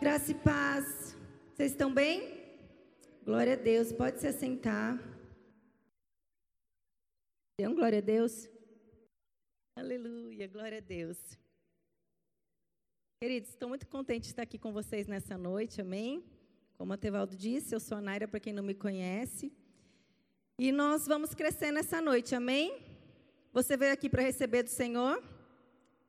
Graça e paz. Vocês estão bem? Glória a Deus. Pode se assentar. Dê um glória a Deus. Aleluia. Glória a Deus. Queridos, estou muito contente de estar aqui com vocês nessa noite. Amém? Como a Tevaldo disse, eu sou a Naira, para quem não me conhece. E nós vamos crescer nessa noite. Amém? Você veio aqui para receber do Senhor?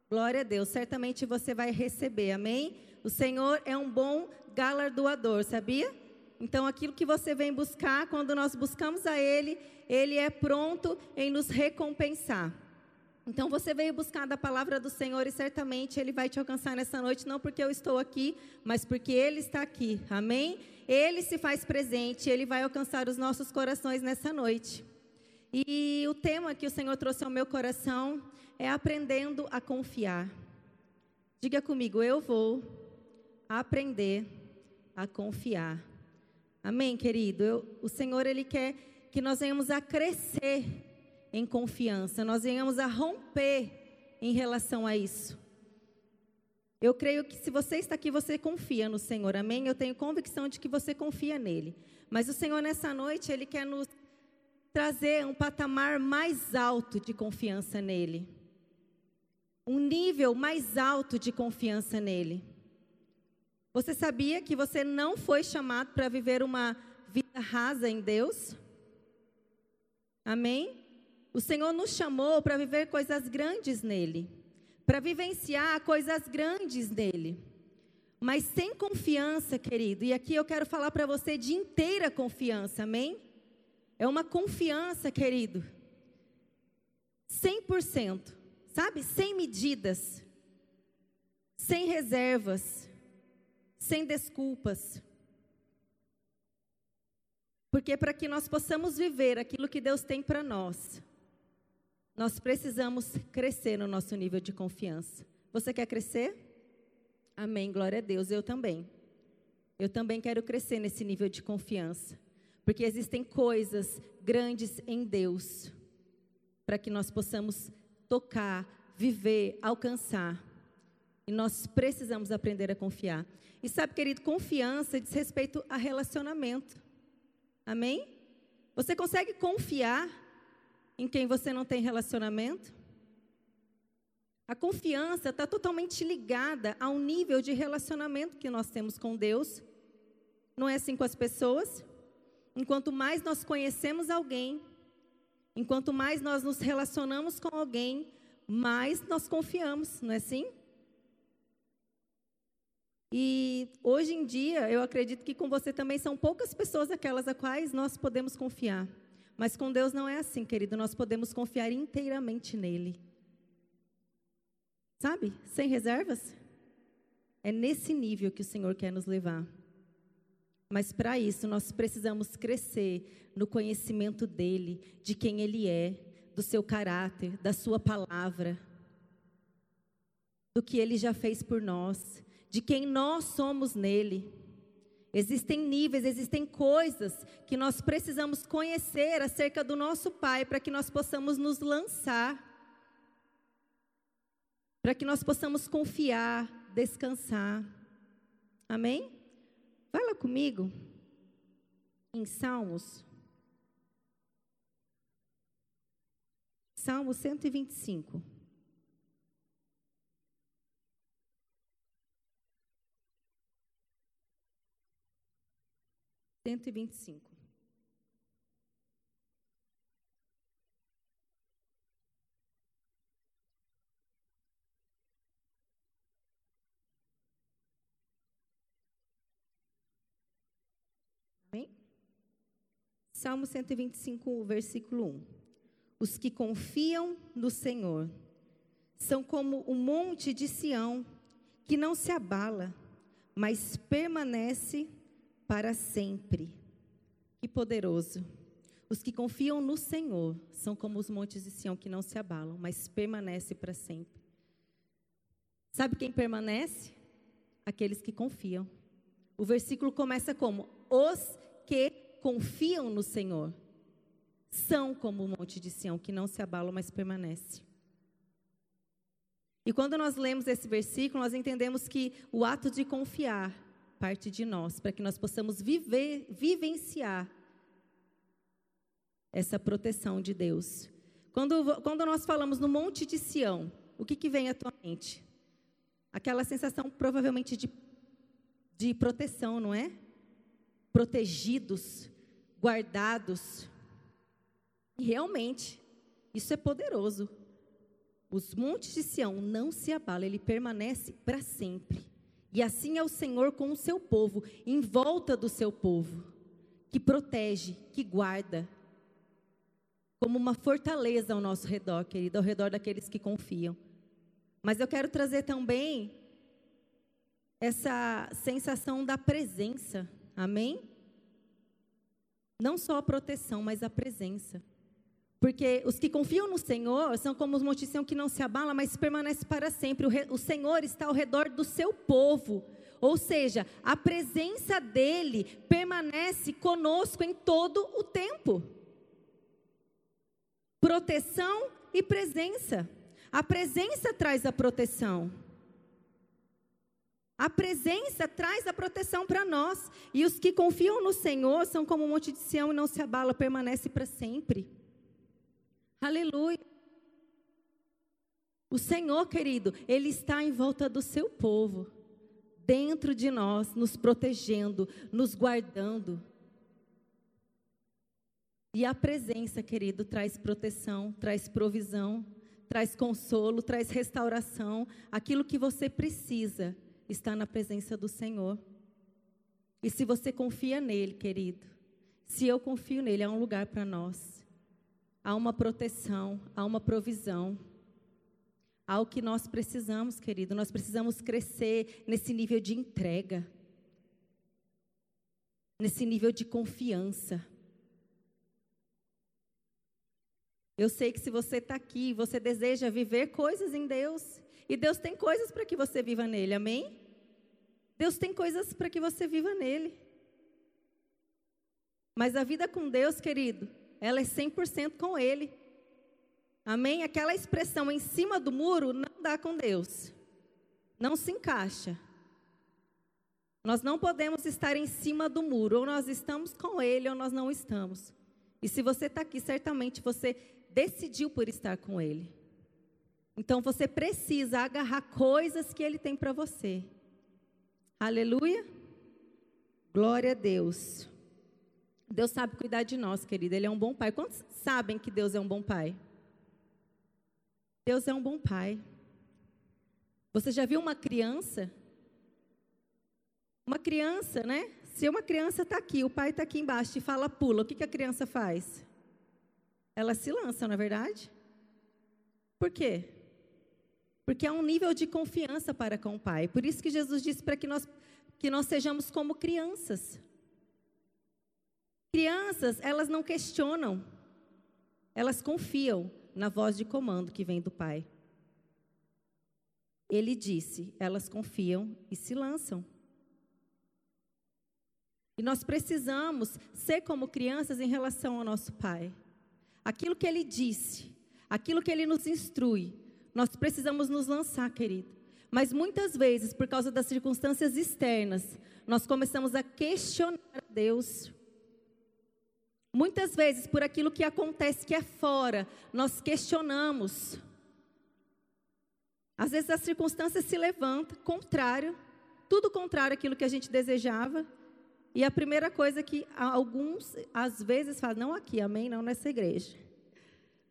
Glória a Deus. Certamente você vai receber. Amém? O Senhor é um bom galardoador, sabia? Então, aquilo que você vem buscar, quando nós buscamos a Ele, Ele é pronto em nos recompensar. Então, você veio buscar da palavra do Senhor e certamente Ele vai te alcançar nessa noite, não porque eu estou aqui, mas porque Ele está aqui, amém? Ele se faz presente, Ele vai alcançar os nossos corações nessa noite. E o tema que o Senhor trouxe ao meu coração é aprendendo a confiar. Diga comigo, eu vou aprender a confiar. Amém, querido? O Senhor, Ele quer que nós venhamos a crescer em confiança, nós venhamos a romper em relação a isso. Eu creio que se você está aqui, você confia no Senhor, amém? Eu tenho convicção de que você confia nele. Mas o Senhor, nessa noite, Ele quer nos trazer um patamar mais alto de confiança nele. Um nível mais alto de confiança nele. Você sabia que você não foi chamado para viver uma vida rasa em Deus? Amém? O Senhor nos chamou para viver coisas grandes nele, para vivenciar coisas grandes nele. Mas sem confiança, querido, e aqui eu quero falar para você de inteira confiança, amém? É uma confiança, querido, 100%, sabe? Sem medidas, sem reservas, sem desculpas. Porque para que nós possamos viver aquilo que Deus tem para nós, nós precisamos crescer no nosso nível de confiança. Você quer crescer? Amém, glória a Deus, eu também. Eu também quero crescer nesse nível de confiança. Porque existem coisas grandes em Deus, para que nós possamos tocar, viver, alcançar. E nós precisamos aprender a confiar. E sabe, querido, confiança diz respeito a relacionamento. Amém? Você consegue confiar em quem você não tem relacionamento? A confiança está totalmente ligada ao nível de relacionamento que nós temos com Deus. Não é assim com as pessoas? Enquanto mais nós conhecemos alguém, enquanto mais nós nos relacionamos com alguém, mais nós confiamos, não é assim? E hoje em dia, eu acredito que com você também são poucas pessoas aquelas a quais nós podemos confiar. Mas com Deus não é assim, querido. Nós podemos confiar inteiramente nele. Sabe? Sem reservas. É nesse nível que o Senhor quer nos levar. Mas para isso, nós precisamos crescer no conhecimento dele, de quem ele é, do seu caráter, da sua palavra, do que ele já fez por nós, de quem nós somos nele. Existem níveis, existem coisas que nós precisamos conhecer acerca do nosso Pai, para que nós possamos nos lançar, para que nós possamos confiar, descansar. Amém? Vai lá comigo, em Salmos. Salmo 125. Amém? Salmo 125, versículo 1. Os que confiam no Senhor são como o monte de Sião, que não se abala, mas permanece para sempre. Que poderoso. Os que confiam no Senhor são como os montes de Sião, que não se abalam, mas permanecem para sempre. Sabe quem permanece? Aqueles que confiam. O versículo começa como: os que confiam no Senhor são como o monte de Sião, que não se abalam, mas permanece. E quando nós lemos esse versículo, nós entendemos que o ato de confiar parte de nós, para que nós possamos vivenciar essa proteção de Deus. Quando nós falamos no Monte de Sião, o que vem à tua mente? Aquela sensação provavelmente de proteção, não é? Protegidos, guardados. E realmente, isso é poderoso. Os montes de Sião não se abala, ele permanece para sempre. E assim é o Senhor com o seu povo, em volta do seu povo, que protege, que guarda, como uma fortaleza ao nosso redor, querido, ao redor daqueles que confiam. Mas eu quero trazer também essa sensação da presença, amém? Não só a proteção, mas a presença. Porque os que confiam no Senhor são como os montes de Sião que não se abala, mas permanece para sempre. O Senhor está ao redor do seu povo. Ou seja, a presença dele permanece conosco em todo o tempo. Proteção e presença. A presença traz a proteção. A presença traz a proteção para nós. E os que confiam no Senhor são como o monte de Sião e não se abala, permanece para sempre. Aleluia. O Senhor, querido, ele está em volta do seu povo, dentro de nós, nos protegendo, nos guardando. E a presença, querido, traz proteção, traz provisão, traz consolo, traz restauração. Aquilo que você precisa está na presença do Senhor. E se você confia nele, querido, se eu confio nele, há um lugar para nós. Há uma proteção, há uma provisão, há o que nós precisamos, querido. Nós precisamos crescer nesse nível de entrega, nesse nível de confiança. Eu sei que se você está aqui, você deseja viver coisas em Deus, e Deus tem coisas para que você viva nele, amém? Deus tem coisas para que você viva nele. Mas a vida com Deus, querido, ela é 100% com ele, amém? Aquela expressão em cima do muro não dá com Deus, não se encaixa. Nós não podemos estar em cima do muro, ou nós estamos com ele ou nós não estamos. E se você está aqui, certamente você decidiu por estar com ele. Então você precisa agarrar coisas que ele tem para você. Aleluia, glória a Deus. Deus sabe cuidar de nós, querida. Ele é um bom pai. Quantos sabem que Deus é um bom pai? Deus é um bom pai. Você já viu uma criança? Uma criança, né? Se uma criança está aqui, o pai está aqui embaixo e fala pula, o que a criança faz? Ela se lança, não é verdade? Por quê? Porque há um nível de confiança para com o pai. Por isso que Jesus disse para que nós sejamos como crianças. Crianças, elas não questionam, elas confiam na voz de comando que vem do Pai. Ele disse, elas confiam e se lançam. E nós precisamos ser como crianças em relação ao nosso Pai. Aquilo que Ele disse, aquilo que Ele nos instrui, nós precisamos nos lançar, querido. Mas muitas vezes, por causa das circunstâncias externas, nós começamos a questionar a Deus. Muitas vezes, por aquilo que acontece que é fora, nós questionamos. Às vezes, as circunstâncias se levantam, tudo contrário àquilo que a gente desejava. E a primeira coisa que alguns, às vezes, fazem, não aqui, amém, não nessa igreja.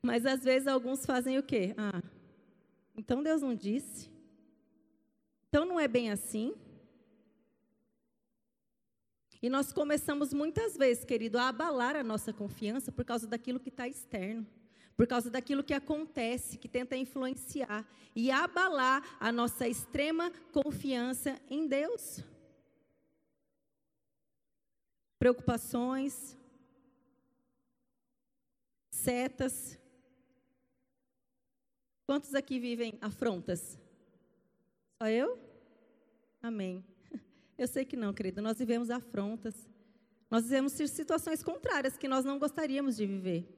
Mas, às vezes, alguns fazem o quê? Ah, então Deus não disse. Então, não é bem assim. E nós começamos muitas vezes, querido, a abalar a nossa confiança por causa daquilo que está externo, por causa daquilo que acontece, que tenta influenciar e abalar a nossa extrema confiança em Deus. Preocupações, setas. Quantos aqui vivem afrontas? Só eu? Amém. Eu sei que não, querido, nós vivemos afrontas, nós vivemos situações contrárias que nós não gostaríamos de viver.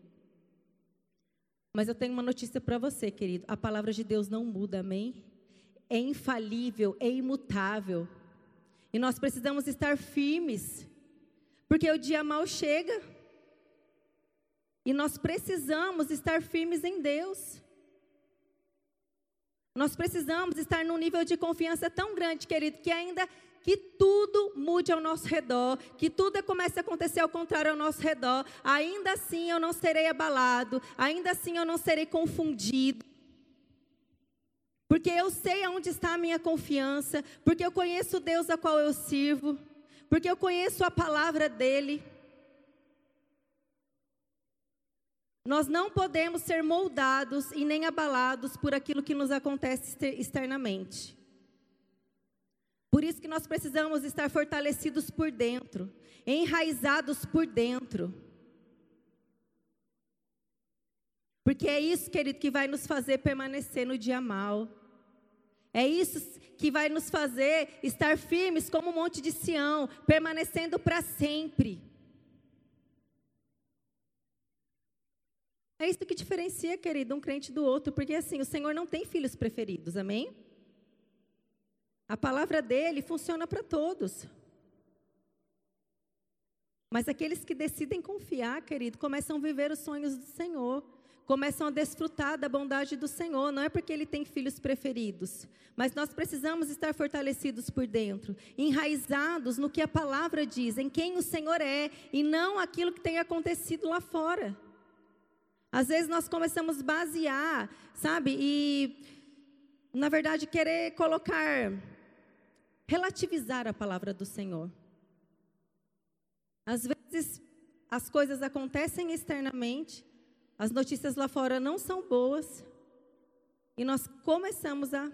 Mas eu tenho uma notícia para você, querido, a palavra de Deus não muda, amém? É infalível, é imutável. E nós precisamos estar firmes, porque o dia mal chega. E nós precisamos estar firmes em Deus. Nós precisamos estar num nível de confiança tão grande, querido, que ainda que tudo mude ao nosso redor, que tudo comece a acontecer ao contrário ao nosso redor, ainda assim eu não serei abalado, ainda assim eu não serei confundido. Porque eu sei aonde está a minha confiança, porque eu conheço o Deus a qual eu sirvo, porque eu conheço a palavra dEle. Nós não podemos ser moldados e nem abalados por aquilo que nos acontece externamente. Por isso que nós precisamos estar fortalecidos por dentro, enraizados por dentro. Porque é isso, querido, que vai nos fazer permanecer no dia mau. É isso que vai nos fazer estar firmes como o Monte de Sião, permanecendo para sempre. É isso que diferencia, querido, um crente do outro, porque assim, o Senhor não tem filhos preferidos, amém? A palavra dele funciona para todos. Mas aqueles que decidem confiar, querido, começam a viver os sonhos do Senhor. Começam a desfrutar da bondade do Senhor, não é porque Ele tem filhos preferidos, mas nós precisamos estar fortalecidos por dentro, enraizados no que a palavra diz, em quem o Senhor é, e não aquilo que tem acontecido lá fora. Às vezes nós começamos a basear, sabe, e na verdade querer colocar, relativizar a palavra do Senhor. Às vezes as coisas acontecem externamente, as notícias lá fora não são boas e nós começamos a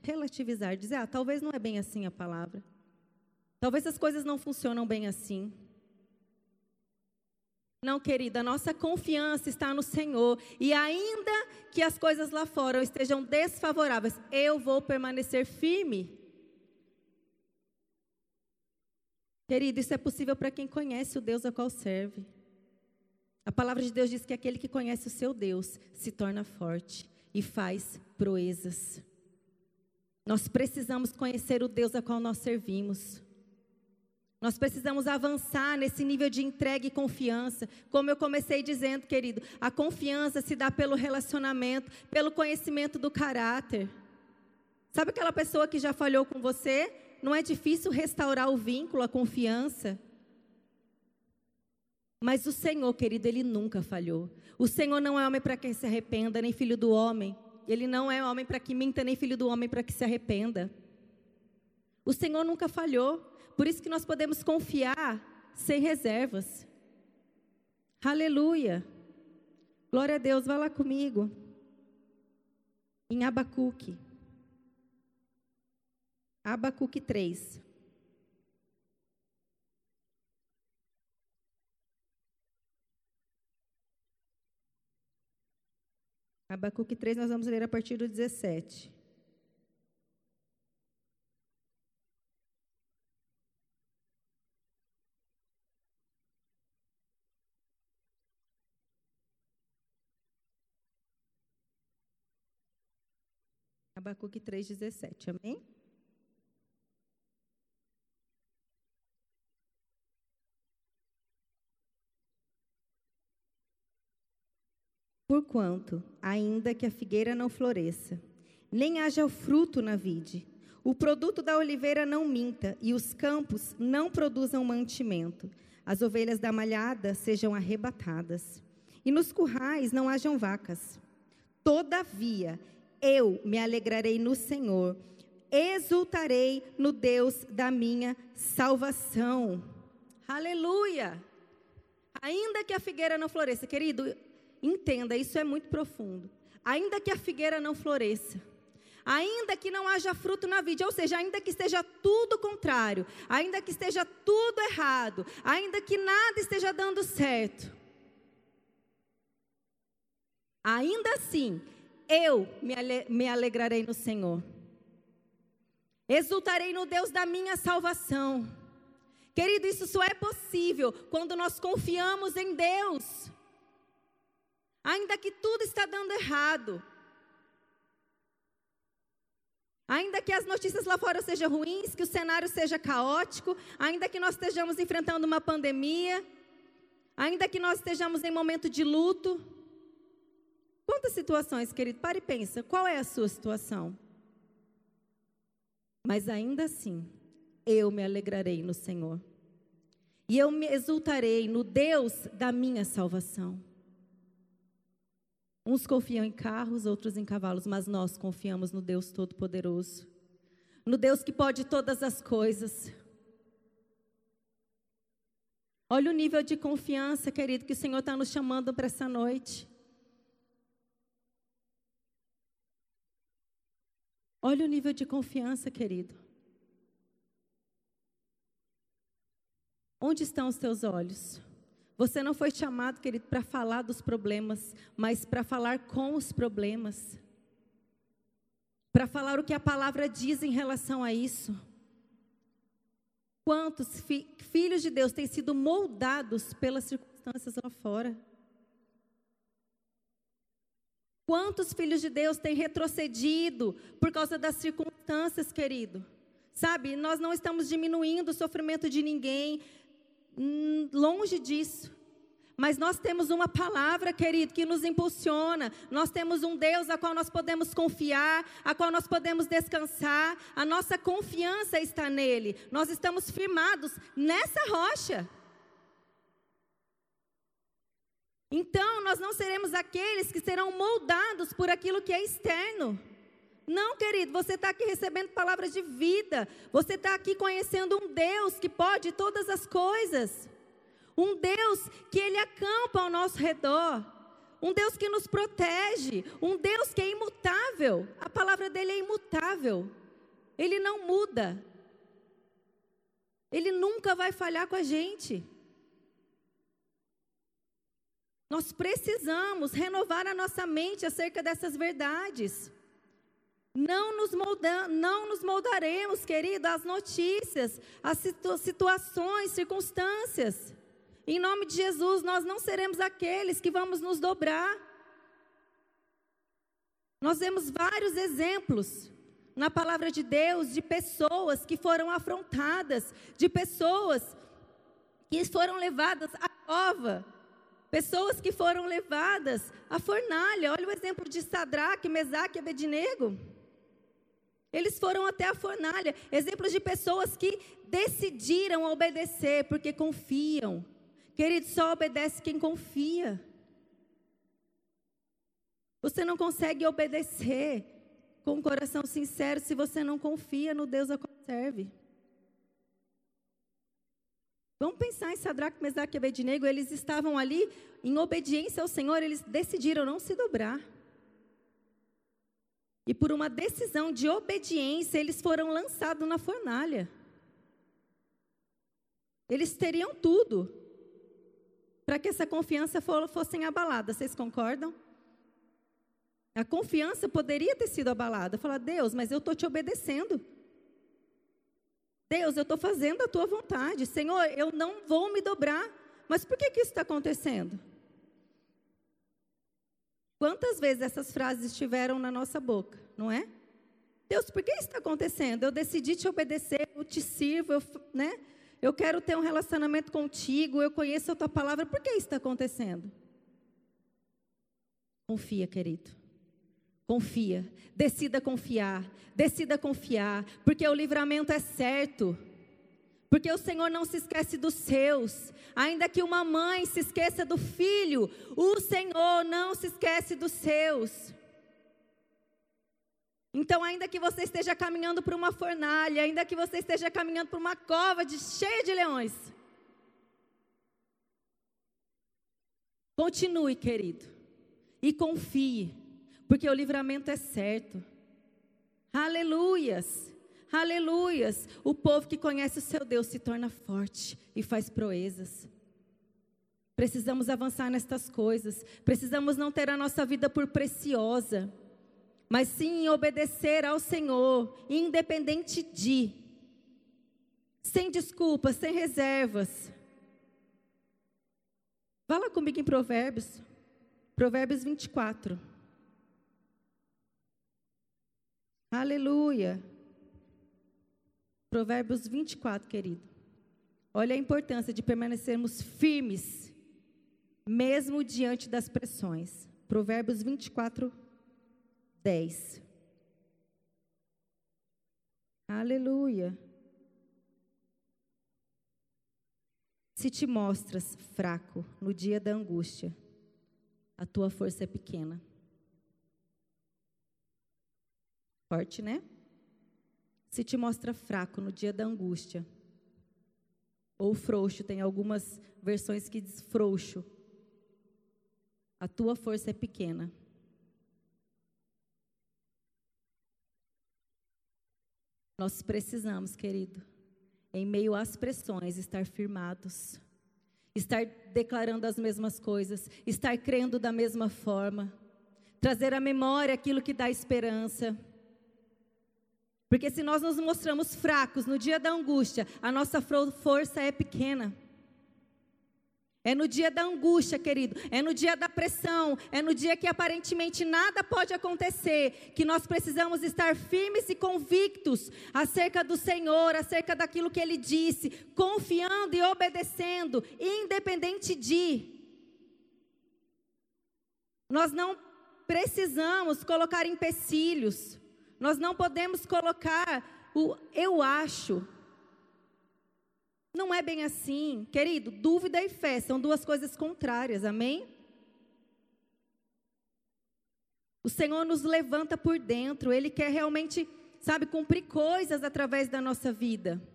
relativizar, dizer, talvez não é bem assim a palavra, talvez as coisas não funcionam bem assim. Não, querida, a nossa confiança está no Senhor e ainda que as coisas lá fora estejam desfavoráveis, eu vou permanecer firme. Querido, isso é possível para quem conhece o Deus a qual serve. A palavra de Deus diz que aquele que conhece o seu Deus se torna forte e faz proezas. Nós precisamos conhecer o Deus a qual nós servimos. Nós precisamos avançar nesse nível de entrega e confiança. Como eu comecei dizendo, querido, a confiança se dá pelo relacionamento, pelo conhecimento do caráter. Sabe aquela pessoa que já falhou com você? Não é difícil restaurar o vínculo, a confiança. Mas o Senhor, querido, Ele nunca falhou. O Senhor não é homem para que se arrependa, nem filho do homem. Ele não é homem para que minta, nem filho do homem para que se arrependa. O Senhor nunca falhou. Por isso que nós podemos confiar sem reservas. Aleluia. Glória a Deus. Vá lá comigo. Em Abacuque. Abacuque 3. Abacuque 3, nós vamos ler a partir do 17. Abacuque 3, 17, amém? Porquanto, ainda que a figueira não floresça, nem haja o fruto na vide, o produto da oliveira não minta, e os campos não produzam mantimento, as ovelhas da malhada sejam arrebatadas, e nos currais não hajam vacas. Todavia, eu me alegrarei no Senhor, exultarei no Deus da minha salvação. Aleluia! Ainda que a figueira não floresça, querido, entenda, isso é muito profundo. Ainda que a figueira não floresça, ainda que não haja fruto na vide, ou seja, ainda que esteja tudo contrário, ainda que esteja tudo errado, ainda que nada esteja dando certo, ainda assim, eu me alegrarei no Senhor. Exultarei no Deus da minha salvação. Querido, isso só é possível quando nós confiamos em Deus. Ainda que tudo está dando errado, Ainda que as notícias lá fora sejam ruins, que o cenário seja caótico, ainda que nós estejamos enfrentando uma pandemia, ainda que nós estejamos em momento de luto. Quantas situações, querido? Para e pensa, qual é a sua situação? Mas ainda assim, eu me alegrarei no Senhor. E eu me exultarei no Deus da minha salvação. Uns confiam em carros, outros em cavalos, mas nós confiamos no Deus Todo-Poderoso. No Deus que pode todas as coisas. Olha o nível de confiança, querido, que o Senhor está nos chamando para essa noite. Olha o nível de confiança, querido. Onde estão os teus olhos? Você não foi chamado, querido, para falar dos problemas, mas para falar com os problemas. Para falar o que a palavra diz em relação a isso. Quantos filhos de Deus têm sido moldados pelas circunstâncias lá fora? Quantos filhos de Deus têm retrocedido por causa das circunstâncias, querido? Sabe, nós não estamos diminuindo o sofrimento de ninguém. Longe disso, mas nós temos uma palavra, querido, que nos impulsiona. Nós temos um Deus a qual nós podemos confiar, a qual nós podemos descansar. A nossa confiança está nele. Nós estamos firmados nessa rocha. Então nós não seremos aqueles que serão moldados por aquilo que é externo. Não, querido, você está aqui recebendo palavras de vida. Você está aqui conhecendo um Deus que pode todas as coisas. Um Deus que Ele acampa ao nosso redor. Um Deus que nos protege. Um Deus que é imutável. A palavra dEle é imutável. Ele não muda. Ele nunca vai falhar com a gente. Nós precisamos renovar a nossa mente acerca dessas verdades. Não nos moldaremos, querido, às notícias, às situações, circunstâncias. Em nome de Jesus, nós não seremos aqueles que vamos nos dobrar. Nós vemos vários exemplos na palavra de Deus de pessoas que foram afrontadas, de pessoas que foram levadas à cova. Pessoas que foram levadas à fornalha. Olha o exemplo de Sadraque, Mesaque e Abednego. Eles foram até a fornalha. Exemplos de pessoas que decidiram obedecer porque confiam. Querido, só obedece quem confia. Você não consegue obedecer com um coração sincero se você não confia no Deus a qual serve. Vamos pensar em Sadraque, Mesaque e Abednego. Eles estavam ali em obediência ao Senhor. Eles decidiram não se dobrar. E por uma decisão de obediência, eles foram lançados na fornalha. Eles teriam tudo para que essa confiança fosse abalada. Vocês concordam? A confiança poderia ter sido abalada. Falar, Deus, mas eu estou te obedecendo. Deus, eu estou fazendo a tua vontade. Senhor, eu não vou me dobrar. Mas por que isso está acontecendo? Quantas vezes essas frases estiveram na nossa boca, não é? Deus, por que isso está acontecendo? Eu decidi te obedecer, eu te sirvo, né? Eu quero ter um relacionamento contigo, eu conheço a tua palavra. Por que isso está acontecendo? Confia, querido. Confia, decida confiar, porque o livramento é certo, porque o Senhor não se esquece dos seus. Ainda que uma mãe se esqueça do filho, o Senhor não se esquece dos seus. Então, ainda que você esteja caminhando por uma fornalha, ainda que você esteja caminhando por uma cova cheia de leões, continue, querido, e confie. Porque o livramento é certo. Aleluias, aleluias. O povo que conhece o seu Deus se torna forte e faz proezas. Precisamos avançar nestas coisas. Precisamos não ter a nossa vida por preciosa, mas sim obedecer ao Senhor, independente de, sem desculpas, sem reservas. Vá lá comigo em Provérbios, Provérbios 24. Aleluia. Provérbios 24, querido. Olha a importância de permanecermos firmes, mesmo diante das pressões. Provérbios 24, 10. Aleluia. Se te mostras fraco no dia da angústia, a tua força é pequena. Forte, né? Se te mostra fraco no dia da angústia, ou frouxo, tem algumas versões que diz frouxo, a tua força é pequena. Nós precisamos, querido, em meio às pressões, estar firmados, estar declarando as mesmas coisas, estar crendo da mesma forma, trazer à memória aquilo que dá esperança. Porque se nós nos mostramos fracos no dia da angústia, a nossa força é pequena. É no dia da angústia, querido, é no dia da pressão, é no dia que aparentemente nada pode acontecer, que nós precisamos estar firmes e convictos acerca do Senhor, acerca daquilo que Ele disse, confiando e obedecendo, independente de. Nós não precisamos colocar empecilhos, nós não podemos colocar o eu acho. Não é bem assim, querido. Dúvida e fé são duas coisas contrárias, amém? O Senhor nos levanta por dentro, Ele quer realmente, sabe, cumprir coisas através da nossa vida.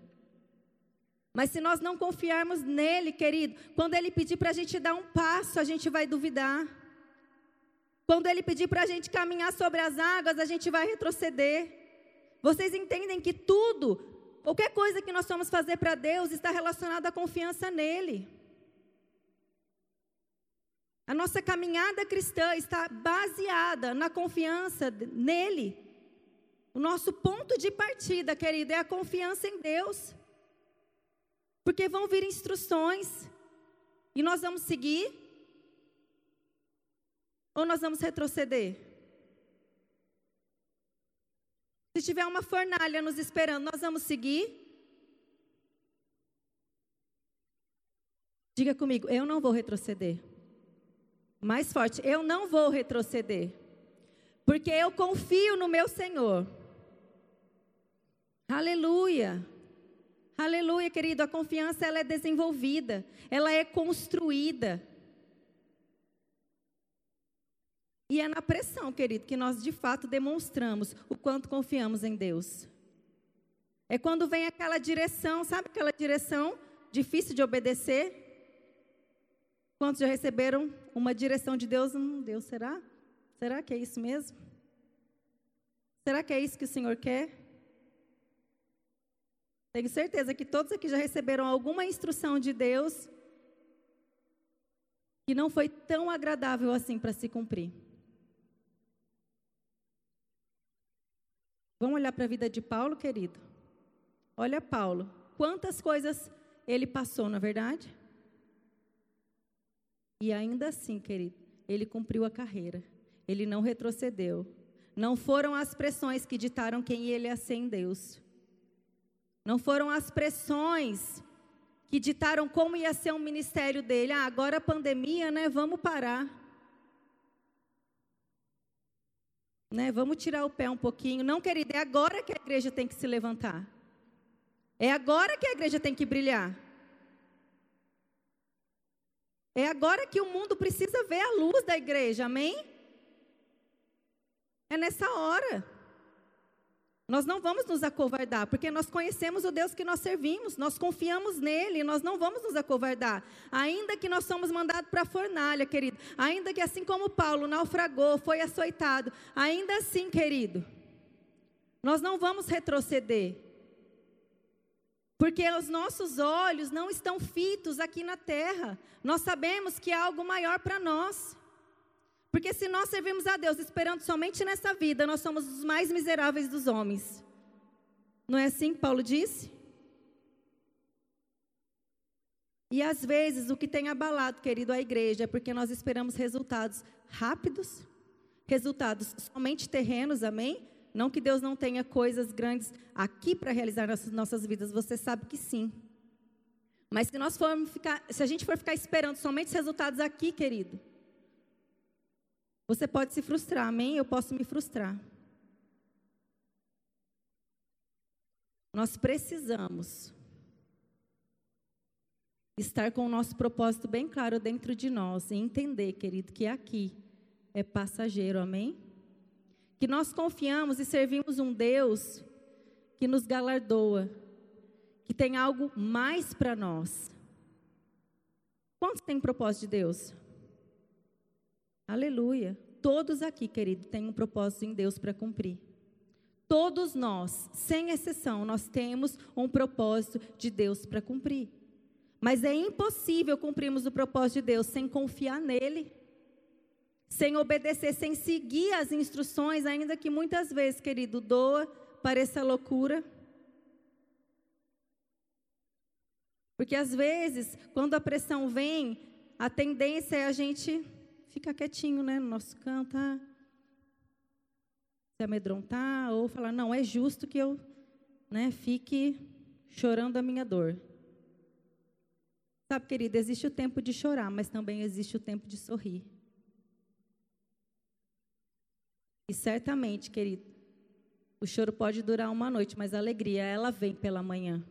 Mas se nós não confiarmos nele, querido, quando Ele pedir para a gente dar um passo, a gente vai duvidar. Quando Ele pedir para a gente caminhar sobre as águas, a gente vai retroceder. Vocês entendem que tudo, qualquer coisa que nós vamos fazer para Deus está relacionada à confiança nele. A nossa caminhada cristã está baseada na confiança nele. O nosso ponto de partida, querido, é a confiança em Deus. Porque vão vir instruções e nós vamos seguir ou nós vamos retroceder? Se tiver uma fornalha nos esperando, nós vamos seguir? Diga comigo, eu não vou retroceder. Mais forte, eu não vou retroceder. Porque eu confio no meu Senhor. Aleluia. Aleluia, querido. A confiança, ela é desenvolvida. Ela é construída. E é na pressão, querido, que nós de fato demonstramos o quanto confiamos em Deus. É quando vem aquela direção, sabe aquela direção difícil de obedecer? Quantos já receberam uma direção de Deus? Deus, será? Será que é isso mesmo? Será que é isso que o Senhor quer? Tenho certeza que todos aqui já receberam alguma instrução de Deus que não foi tão agradável assim para se cumprir. Vamos olhar para a vida de Paulo, querido? Olha Paulo, quantas coisas ele passou, não é verdade? E ainda assim, querido, ele cumpriu a carreira. Ele não retrocedeu. Não foram as pressões que ditaram quem ele é sem Deus. Não foram as pressões que ditaram como ia ser o ministério dele. Ah, agora a pandemia, né? Vamos parar. Né, vamos tirar o pé um pouquinho. Não, querida, é agora que a igreja tem que se levantar. É agora que a igreja tem que brilhar. É agora que o mundo precisa ver a luz da igreja, amém? É nessa hora. Nós não vamos nos acovardar, porque nós conhecemos o Deus que nós servimos, nós confiamos nele, nós não vamos nos acovardar. Ainda que nós somos mandados para a fornalha, querido, ainda que assim como Paulo naufragou, foi açoitado, ainda assim, querido, nós não vamos retroceder, porque os nossos olhos não estão fitos aqui na terra, nós sabemos que há algo maior para nós. Porque se nós servimos a Deus esperando somente nessa vida, nós somos os mais miseráveis dos homens. Não é assim que Paulo disse? E às vezes o que tem abalado, querido, a igreja é porque nós esperamos resultados rápidos, resultados somente terrenos, amém? Não que Deus não tenha coisas grandes aqui para realizar nas nossas vidas, você sabe que sim. Mas que nós formos ficar, se a gente for ficar esperando somente os resultados aqui, querido, você pode se frustrar, amém? Eu posso me frustrar. Nós precisamos estar com o nosso propósito bem claro dentro de nós e entender, querido, que aqui é passageiro, amém? Que nós confiamos e servimos um Deus que nos galardoa, que tem algo mais para nós. Quantos têm propósito de Deus? Aleluia! Todos aqui, querido, têm um propósito em Deus para cumprir. Todos nós, sem exceção, nós temos um propósito de Deus para cumprir. Mas é impossível cumprirmos o propósito de Deus sem confiar nele, sem obedecer, sem seguir as instruções, ainda que muitas vezes, querido, doa, pareça loucura. Porque às vezes, quando a pressão vem, a tendência é a gente ficar quietinho, né, no nosso canto, se amedrontar ou falar, não, é justo que eu, né, fique chorando a minha dor. Sabe, querida, existe o tempo de chorar, mas também existe o tempo de sorrir. E certamente, querido, o choro pode durar uma noite, mas a alegria, ela vem pela manhã.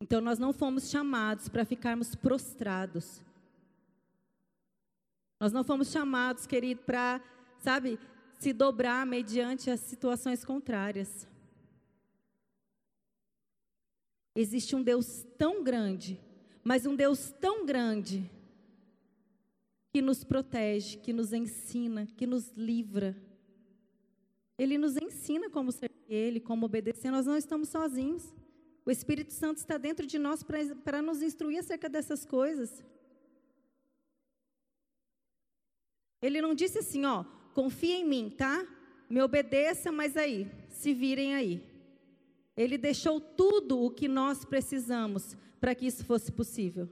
Então, nós não fomos chamados para ficarmos prostrados. Nós não fomos chamados, querido, para, sabe, se dobrar mediante as situações contrárias. Existe um Deus tão grande, mas um Deus tão grande, que nos protege, que nos ensina, que nos livra. Ele nos ensina como servir Ele, como obedecer. Nós não estamos sozinhos. O Espírito Santo está dentro de nós para nos instruir acerca dessas coisas. Ele não disse assim, ó, confia em mim, tá? Me obedeça, mas aí, se virem aí. Ele deixou tudo o que nós precisamos para que isso fosse possível.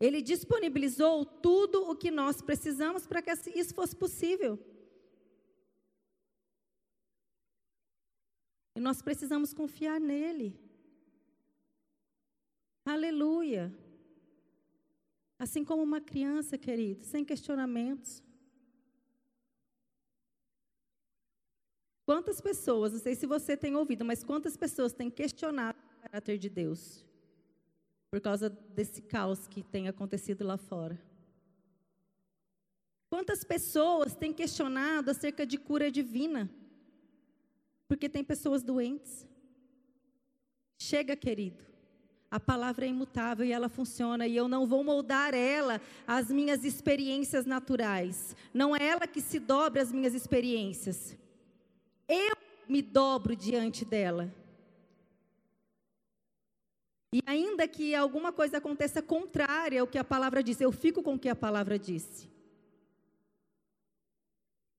Ele disponibilizou tudo o que nós precisamos para que isso fosse possível. E nós precisamos confiar nele. Aleluia! Assim como uma criança, querido, sem questionamentos. Quantas pessoas, não sei se você tem ouvido, mas quantas pessoas têm questionado o caráter de Deus por causa desse caos que tem acontecido lá fora? Quantas pessoas têm questionado acerca de cura divina? Porque tem pessoas doentes. Chega, querido. A palavra é imutável e ela funciona, e eu não vou moldar ela às minhas experiências naturais. Não é ela que se dobra às minhas experiências. Eu me dobro diante dela. E ainda que alguma coisa aconteça contrária ao que a palavra diz, eu fico com o que a palavra disse.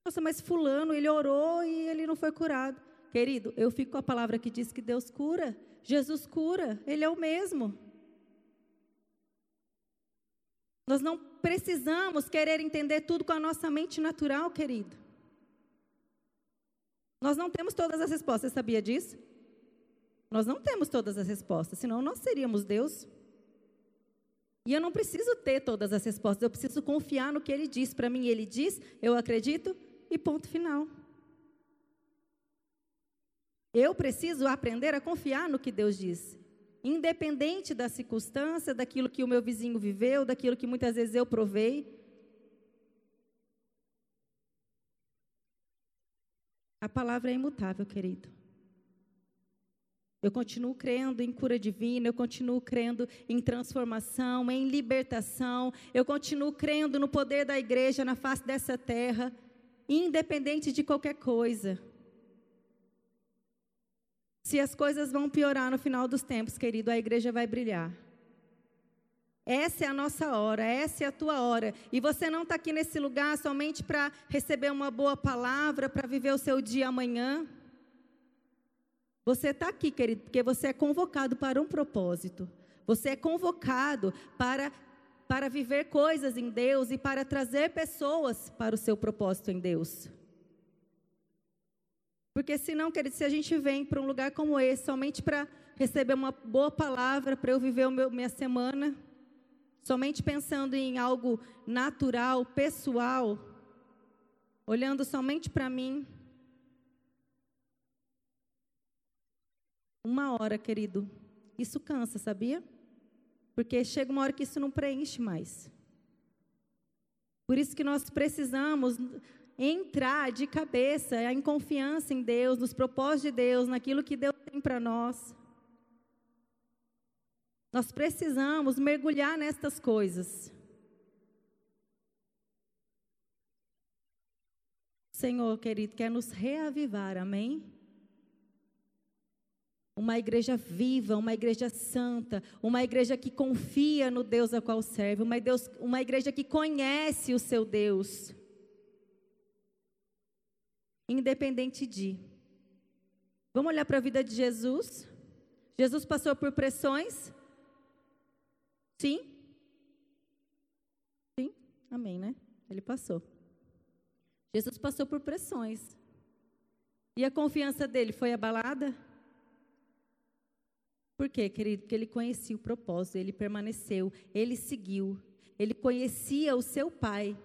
Nossa, mas fulano, ele orou e ele não foi curado. Querido, eu fico com a palavra que diz que Deus cura. Jesus cura, Ele é o mesmo. Nós não precisamos querer entender tudo com a nossa mente natural, querido. Nós não temos todas as respostas, sabia disso? Nós não temos todas as respostas, senão nós seríamos Deus. E eu não preciso ter todas as respostas, eu preciso confiar no que Ele diz. Para mim, Ele diz, eu acredito e ponto final. Eu preciso aprender a confiar no que Deus diz, independente da circunstância, daquilo que o meu vizinho viveu, daquilo que muitas vezes eu provei. A palavra é imutável, querido. Eu continuo crendo em cura divina, eu continuo crendo em transformação, em libertação, eu continuo crendo no poder da igreja na face dessa terra, independente de qualquer coisa. Se as coisas vão piorar no final dos tempos, querido, a igreja vai brilhar. Essa é a nossa hora, essa é a tua hora. E você não está aqui nesse lugar somente para receber uma boa palavra, para viver o seu dia amanhã. Você está aqui, querido, porque você é convocado para um propósito. Você é convocado para viver coisas em Deus e para trazer pessoas para o seu propósito em Deus. Porque senão, querido, se a gente vem para um lugar como esse, somente para receber uma boa palavra, para eu viver minha semana, somente pensando em algo natural, pessoal, olhando somente para mim. Uma hora, querido, isso cansa, sabia? Porque chega uma hora que isso não preenche mais. Por isso que nós precisamos entrar de cabeça em confiança em Deus, nos propósitos de Deus, naquilo que Deus tem para nós. Nós precisamos mergulhar nestas coisas. Senhor, querido, quer nos reavivar, amém? Uma igreja viva, uma igreja santa, uma igreja que confia no Deus a qual serve, uma igreja que conhece o seu Deus. Independente de. Vamos olhar para a vida de Jesus? Jesus passou por pressões? Sim? Sim? Amém, né? Ele passou. Jesus passou por pressões. E a confiança dele foi abalada? Por quê, querido? Porque ele conhecia o propósito, ele permaneceu, ele seguiu, ele conhecia o seu Pai.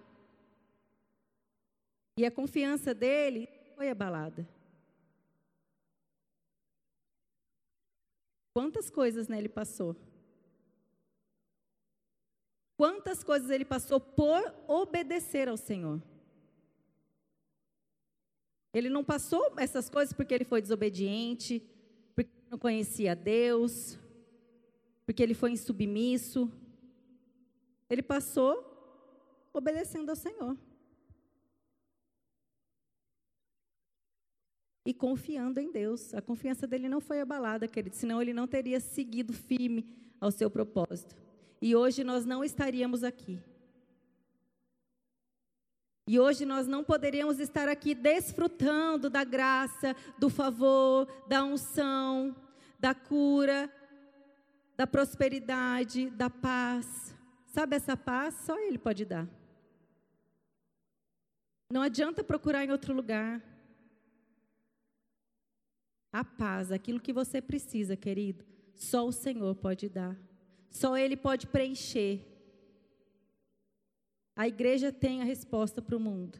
E a confiança dele foi abalada. Quantas coisas, né, ele passou? Quantas coisas ele passou por obedecer ao Senhor? Ele não passou essas coisas porque ele foi desobediente, porque não conhecia Deus, porque ele foi insubmisso. Ele passou obedecendo ao Senhor. E confiando em Deus. A confiança dele não foi abalada, querido, senão ele não teria seguido firme ao seu propósito. E hoje nós não estaríamos aqui. E hoje nós não poderíamos estar aqui desfrutando da graça, do favor, da unção, da cura, da prosperidade, da paz. Sabe, essa paz só ele pode dar. Não adianta procurar em outro lugar. A paz, aquilo que você precisa, querido, só o Senhor pode dar. Só ele pode preencher. A igreja tem a resposta para o mundo.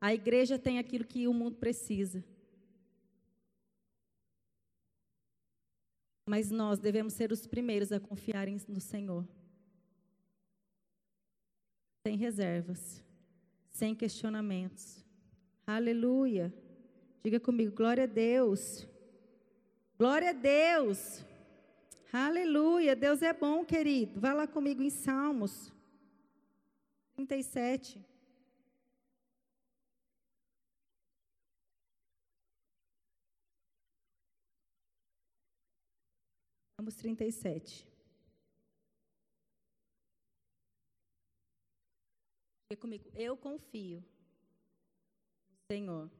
A igreja tem aquilo que o mundo precisa. Mas nós devemos ser os primeiros a confiar no Senhor. Sem reservas, sem questionamentos. Aleluia. Diga comigo, glória a Deus. Glória a Deus, aleluia, Deus é bom, querido. Vá lá comigo em Salmos 37. Salmos 37. Diga comigo, eu confio no Senhor.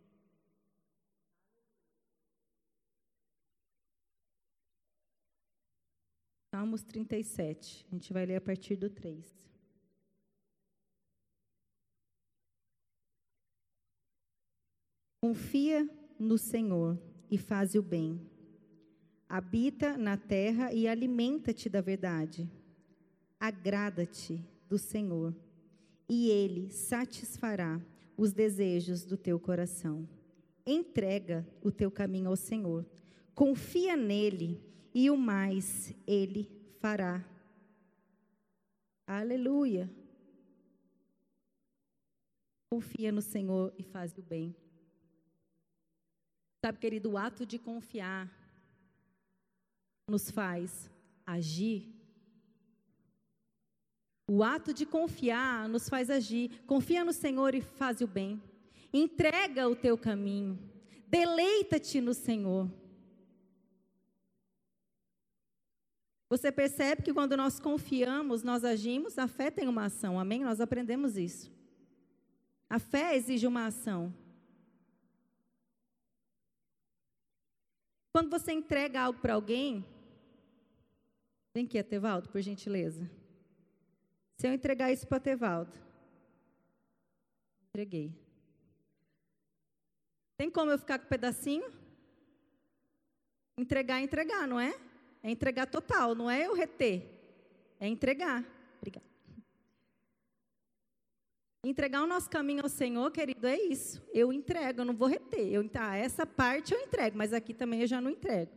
Salmos 37, a gente vai ler a partir do 3. Confia no Senhor e faz o bem. Habita na terra e alimenta-te da verdade. Agrada-te do Senhor e Ele satisfará os desejos do teu coração. Entrega o teu caminho ao Senhor. Confia nele e o mais ele fará. Aleluia. Confia no Senhor e faz o bem. Sabe, querido, o ato de confiar nos faz agir. O ato de confiar nos faz agir. Confia no Senhor e faz o bem. Entrega o teu caminho. Deleita-te no Senhor. Você percebe que quando nós confiamos, nós agimos, a fé tem uma ação, amém? Nós aprendemos isso. A fé exige uma ação. Quando você entrega algo para alguém, vem aqui, Atevaldo, por gentileza. Se eu entregar isso para Tevaldo, entreguei. Tem como eu ficar com um pedacinho? Entregar é entregar, não é? É entregar total, não é eu reter. É entregar. Obrigada. Entregar o nosso caminho ao Senhor, querido, é isso. Eu entrego, eu não vou reter. Essa parte eu entrego, mas aqui também eu já não entrego.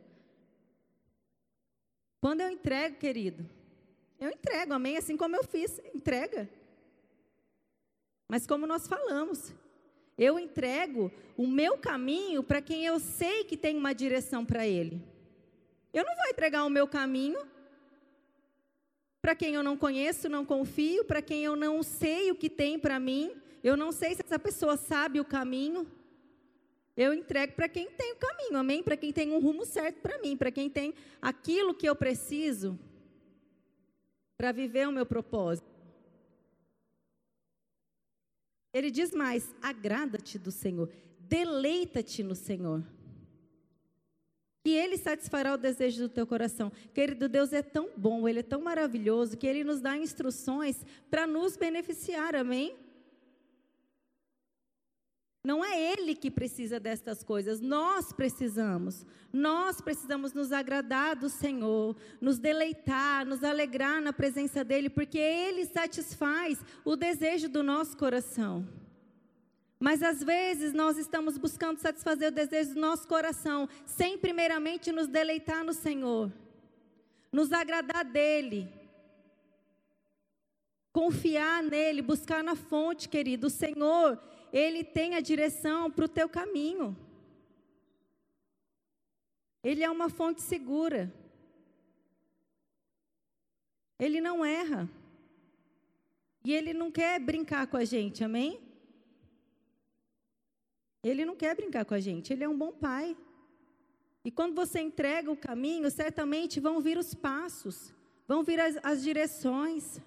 Quando eu entrego, querido, eu entrego, amém? Assim como eu fiz, entrega. Mas como nós falamos, eu entrego o meu caminho para quem eu sei que tem uma direção para ele. Eu não vou entregar o meu caminho para quem eu não conheço, não confio, para quem eu não sei o que tem para mim, eu não sei se essa pessoa sabe o caminho. Eu entrego para quem tem o caminho, amém? Para quem tem um rumo certo para mim, para quem tem aquilo que eu preciso para viver o meu propósito. Ele diz mais: agrada-te do Senhor, deleita-te no Senhor, que Ele satisfará o desejo do teu coração. Querido, Deus é tão bom, Ele é tão maravilhoso, que Ele nos dá instruções para nos beneficiar, amém? Não é Ele que precisa destas coisas, nós precisamos nos agradar do Senhor, nos deleitar, nos alegrar na presença dEle, porque Ele satisfaz o desejo do nosso coração. Mas às vezes nós estamos buscando satisfazer o desejo do nosso coração, sem primeiramente nos deleitar no Senhor, nos agradar dEle, confiar nele, buscar na fonte, querido. O Senhor, Ele tem a direção para o teu caminho. Ele é uma fonte segura. Ele não erra. E Ele não quer brincar com a gente, amém? Ele não quer brincar com a gente, Ele é um bom pai. E quando você entrega o caminho, certamente vão vir os passos, vão vir as direções.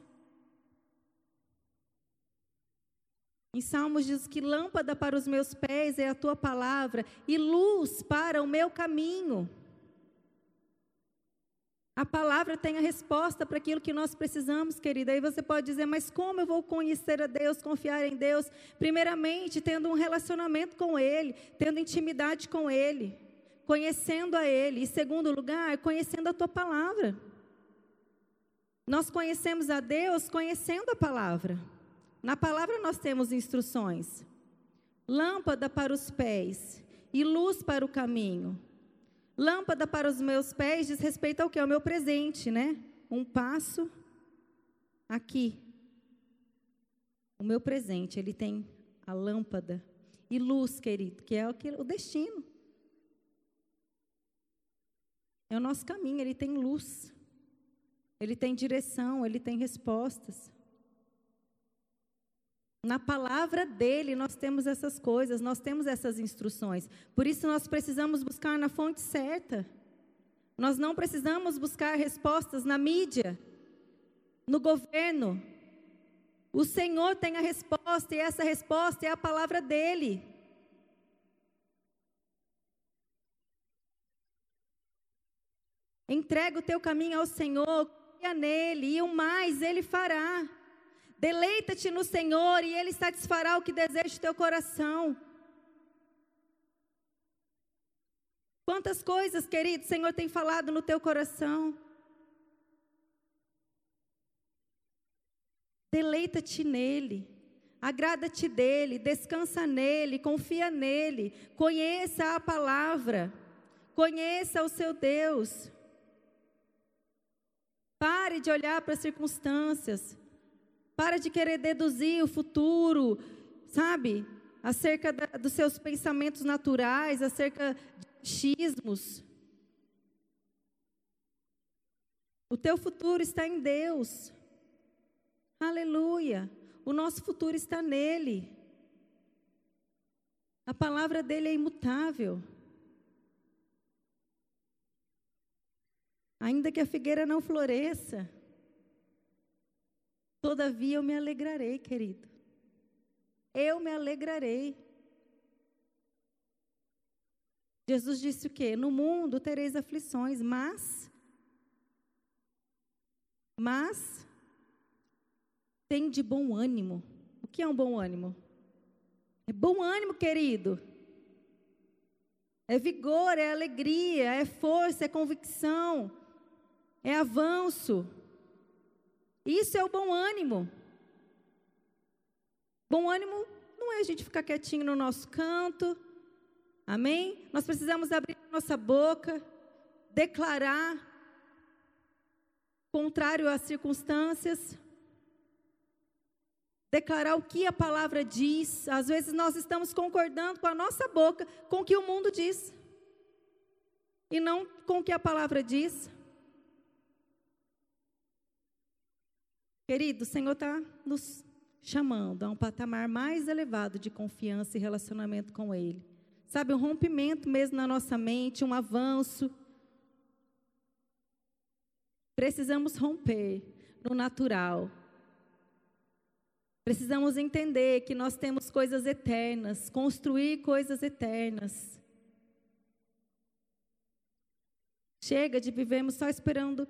Em Salmos diz que lâmpada para os meus pés é a tua palavra e luz para o meu caminho. A palavra tem a resposta para aquilo que nós precisamos, querida. Aí você pode dizer: mas como eu vou conhecer a Deus, confiar em Deus? Primeiramente, tendo um relacionamento com Ele, tendo intimidade com Ele, conhecendo a Ele. E segundo lugar, conhecendo a tua palavra. Nós conhecemos a Deus conhecendo a palavra. Na palavra nós temos instruções, lâmpada para os pés e luz para o caminho. Lâmpada para os meus pés diz respeito ao que? Ao meu presente, né? Um passo aqui. O meu presente, ele tem a lâmpada e luz, querido, que é o destino. É o nosso caminho, ele tem luz, ele tem direção, ele tem respostas. Na palavra dele nós temos essas coisas, nós temos essas instruções. Por isso nós precisamos buscar na fonte certa. Nós não precisamos buscar respostas na mídia, no governo. O Senhor tem a resposta e essa resposta é a palavra dele. Entrega o teu caminho ao Senhor, confia nele e o mais ele fará. Deleita-te no Senhor e Ele satisfará o que deseja o teu coração. Quantas coisas, querido, o Senhor tem falado no teu coração. Deleita-te nele, agrada-te dele, descansa nele, confia nele, conheça a palavra, conheça o seu Deus. Pare de olhar para as circunstâncias. Para de querer deduzir o futuro, sabe? Acerca dos seus pensamentos naturais, acerca de xismos. O teu futuro está em Deus. Aleluia. O nosso futuro está nele. A palavra dele é imutável. Ainda que a figueira não floresça, todavia eu me alegrarei, querido. Eu me alegrarei. Jesus disse o quê? No mundo tereis aflições, mas tende bom ânimo. O que é um bom ânimo? É bom ânimo, querido. É vigor, é alegria, é força, é convicção, é avanço. Isso é o bom ânimo. Bom ânimo não é a gente ficar quietinho no nosso canto, amém? Nós precisamos abrir nossa boca, declarar, contrário às circunstâncias, declarar o que a palavra diz. Às vezes nós estamos concordando com a nossa boca, com o que o mundo diz, e não com o que a palavra diz. Querido, o Senhor está nos chamando a um patamar mais elevado de confiança e relacionamento com Ele. Sabe, um rompimento mesmo na nossa mente, um avanço. Precisamos romper no natural. Precisamos entender que nós temos coisas eternas, construir coisas eternas. Chega de vivermos só esperando,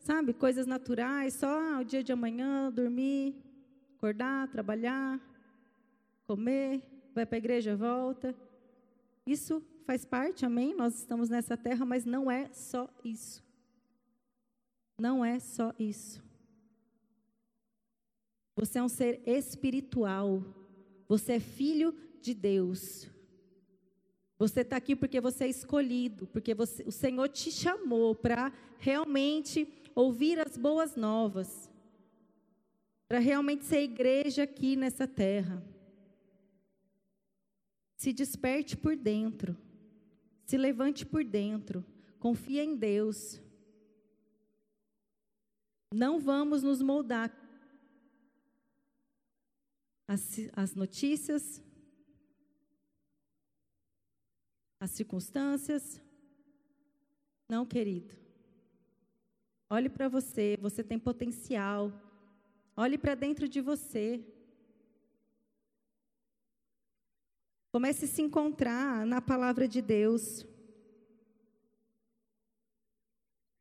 sabe, coisas naturais, só o dia de amanhã, dormir, acordar, trabalhar, comer, vai para a igreja, volta. Isso faz parte, amém? Nós estamos nessa terra, mas não é só isso. Não é só isso. Você é um ser espiritual. Você é filho de Deus. Você está aqui porque você é escolhido, porque o Senhor te chamou para realmente ouvir as boas novas, para realmente ser igreja aqui nessa terra. Se desperte por dentro, se levante por dentro, confia em Deus. Não vamos nos moldar às notícias, às circunstâncias. Não, querido. Olhe para você, você tem potencial. Olhe para dentro de você. Comece a se encontrar na palavra de Deus.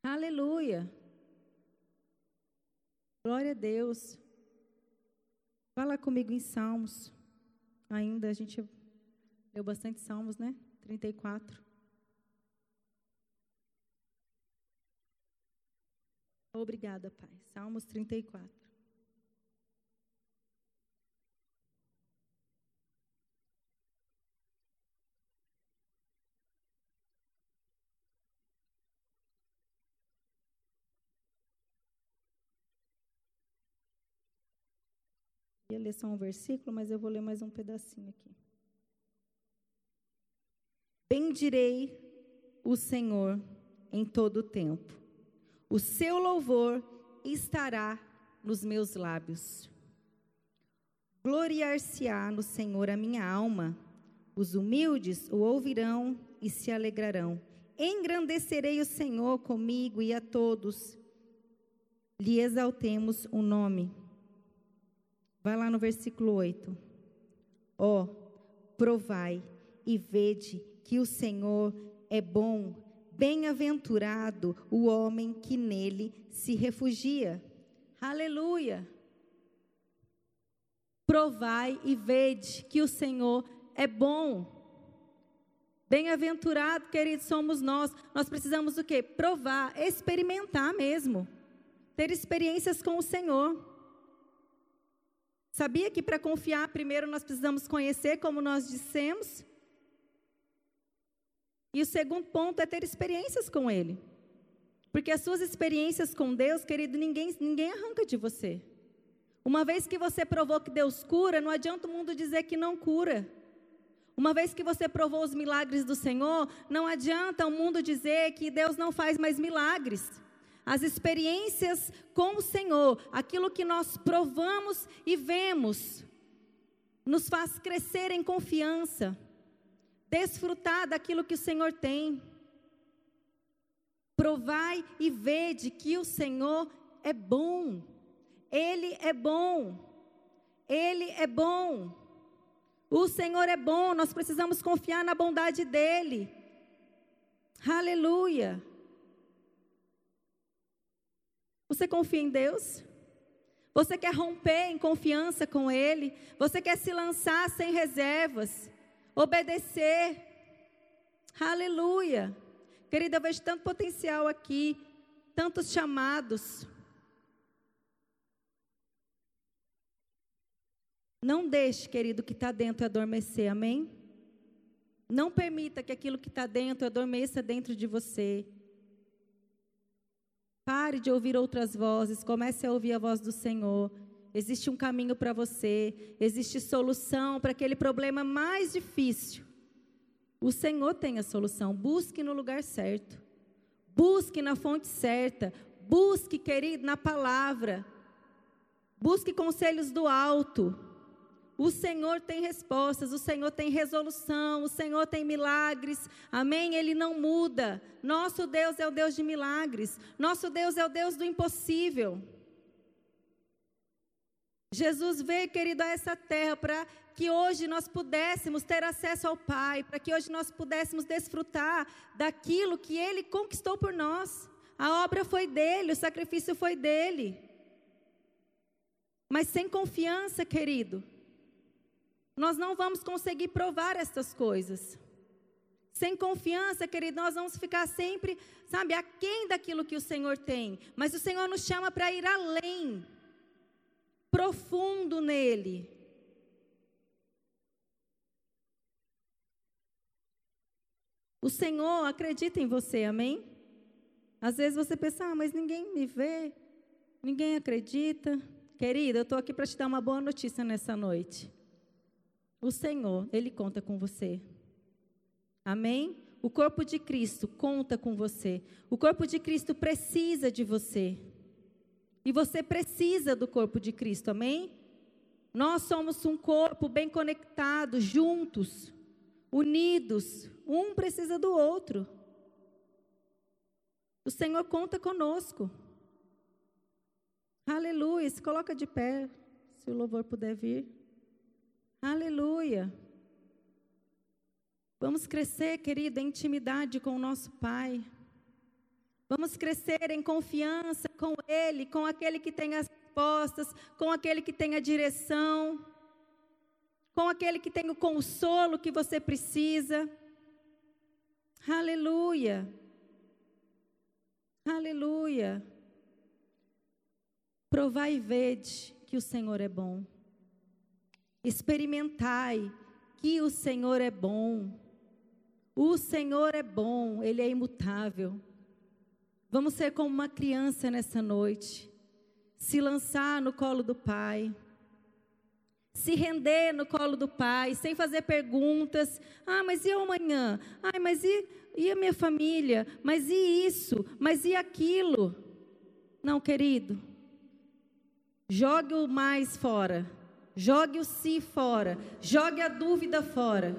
Aleluia. Glória a Deus. Fala comigo em Salmos. Ainda a gente leu bastante Salmos, né? 34. Obrigada, Pai. Salmos 34. Eu ia ler só um versículo, mas eu vou ler mais um pedacinho aqui. Bendirei o Senhor em todo o tempo. O seu louvor estará nos meus lábios. Gloriar-se-á no Senhor a minha alma. Os humildes o ouvirão e se alegrarão. Engrandecerei o Senhor comigo e a todos. Lhe exaltemos o nome. Vai lá no versículo 8. Ó, provai e vede que o Senhor é bom, bem-aventurado o homem que nele se refugia. Aleluia! Provai e vede que o Senhor é bom. Bem-aventurado, queridos, somos nós. Nós precisamos do quê? Provar, experimentar mesmo. Ter experiências com o Senhor. Sabia que para confiar, primeiro nós precisamos conhecer, como nós dissemos? E o segundo ponto é ter experiências com Ele. Porque as suas experiências com Deus, querido, ninguém arranca de você. Uma vez que você provou que Deus cura, não adianta o mundo dizer que não cura. Uma vez que você provou os milagres do Senhor, não adianta o mundo dizer que Deus não faz mais milagres. As experiências com o Senhor, aquilo que nós provamos e vemos, nos faz crescer em confiança, desfrutar daquilo que o Senhor tem. Provai e vede que o Senhor é bom. Ele é bom. Ele é bom. O Senhor é bom, nós precisamos confiar na bondade dEle. Aleluia. Você confia em Deus? Você quer romper em confiança com Ele? Você quer se lançar sem reservas? Obedecer? Aleluia. Querida, eu vejo tanto potencial aqui, tantos chamados. Não deixe, querido, o que está dentro adormecer, amém? Não permita que aquilo que está dentro adormeça dentro de você. Pare de ouvir outras vozes, comece a ouvir a voz do Senhor. Existe um caminho para você, existe solução para aquele problema mais difícil. O Senhor tem a solução, busque no lugar certo, busque na fonte certa, busque, querido, na palavra, busque conselhos do alto. O Senhor tem respostas, o Senhor tem resolução, o Senhor tem milagres, amém? Ele não muda, nosso Deus é o Deus de milagres, nosso Deus é o Deus do impossível. Jesus veio, querido, a essa terra para que hoje nós pudéssemos ter acesso ao Pai, para que hoje nós pudéssemos desfrutar daquilo que Ele conquistou por nós. A obra foi dEle, o sacrifício foi dEle. Mas sem confiança, querido, nós não vamos conseguir provar estas coisas. Sem confiança, querido, nós vamos ficar sempre, sabe, aquém daquilo que o Senhor tem. Mas o Senhor nos chama para ir além, profundo nele. O Senhor acredita em você, amém? Às vezes você pensa, ah, mas ninguém me vê, ninguém acredita. Querida, eu estou aqui para te dar uma boa notícia nessa noite. O Senhor, Ele conta com você. Amém? O corpo de Cristo conta com você. O corpo de Cristo precisa de você. E você precisa do corpo de Cristo, amém? Nós somos um corpo bem conectado, juntos, unidos. Um precisa do outro. O Senhor conta conosco. Aleluia. Se coloca de pé, se o louvor puder vir. Aleluia. Vamos crescer, querido, em intimidade com o nosso Pai. Vamos crescer em confiança com Ele, com aquele que tem as respostas, com aquele que tem a direção, com aquele que tem o consolo que você precisa. Aleluia. Aleluia. Provai e vede que o Senhor é bom. Experimentai que o Senhor é bom. O Senhor é bom, Ele é imutável. Vamos ser como uma criança nessa noite, se lançar no colo do Pai, se render no colo do Pai, sem fazer perguntas. Ah, mas e amanhã? Ah, mas e a minha família? Mas e isso? Mas e aquilo? Não, querido, jogue o mais fora. Jogue o si fora, jogue a dúvida fora.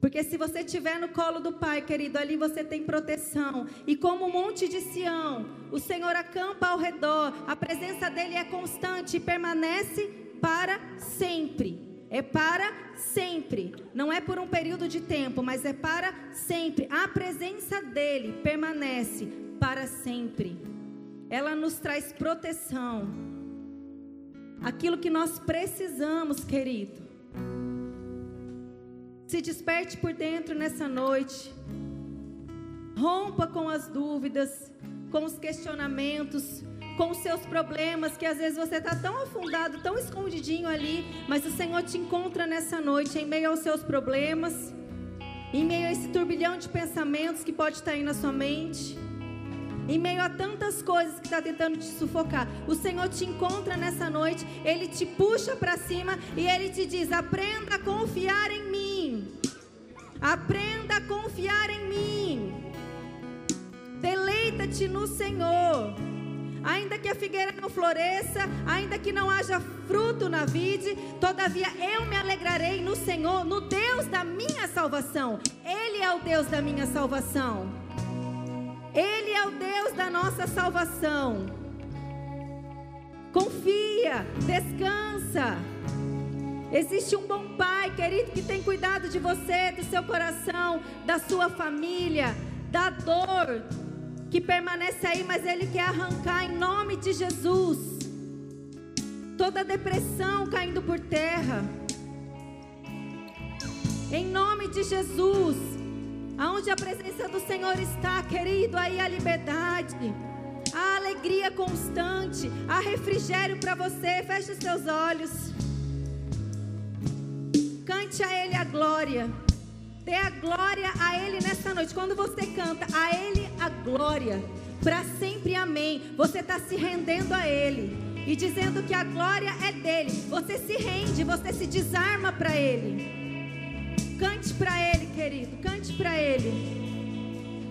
Porque se você estiver no colo do Pai, querido, ali você tem proteção. E como o monte de Sião, o Senhor acampa ao redor, a presença dEle é constante e permanece para sempre. É para sempre, não é por um período de tempo, mas é para sempre. A presença dEle permanece para sempre. Ela nos traz proteção. Aquilo que nós precisamos, querido. Se desperte por dentro nessa noite. Rompa com as dúvidas, com os questionamentos, com os seus problemas, que às vezes você está tão afundado, tão escondidinho ali, mas o Senhor te encontra nessa noite, em meio aos seus problemas, em meio a esse turbilhão de pensamentos que pode estar aí na sua mente. Em meio a tantas coisas que está tentando te sufocar, o Senhor te encontra nessa noite, Ele te puxa para cima e Ele te diz, aprenda a confiar em mim, aprenda a confiar em mim, deleita-te no Senhor, ainda que a figueira não floresça, ainda que não haja fruto na vide, todavia eu me alegrarei no Senhor, no Deus da minha salvação. Ele é o Deus da minha salvação. Ele é o Deus da nossa salvação. Confia, descansa. Existe um bom Pai, querido, que tem cuidado de você, do seu coração, da sua família, da dor que permanece aí, mas Ele quer arrancar em nome de Jesus. Toda depressão caindo por terra. Em nome de Jesus. Aonde a presença do Senhor está, querido, aí a liberdade, a alegria constante, a refrigério para você. Feche os seus olhos. Cante a Ele a glória. Dê a glória a Ele nesta noite. Quando você canta a Ele a glória, para sempre, amém. Você está se rendendo a Ele e dizendo que a glória é dele. Você se rende, você se desarma para Ele. Cante para Ele, querido, cante para Ele.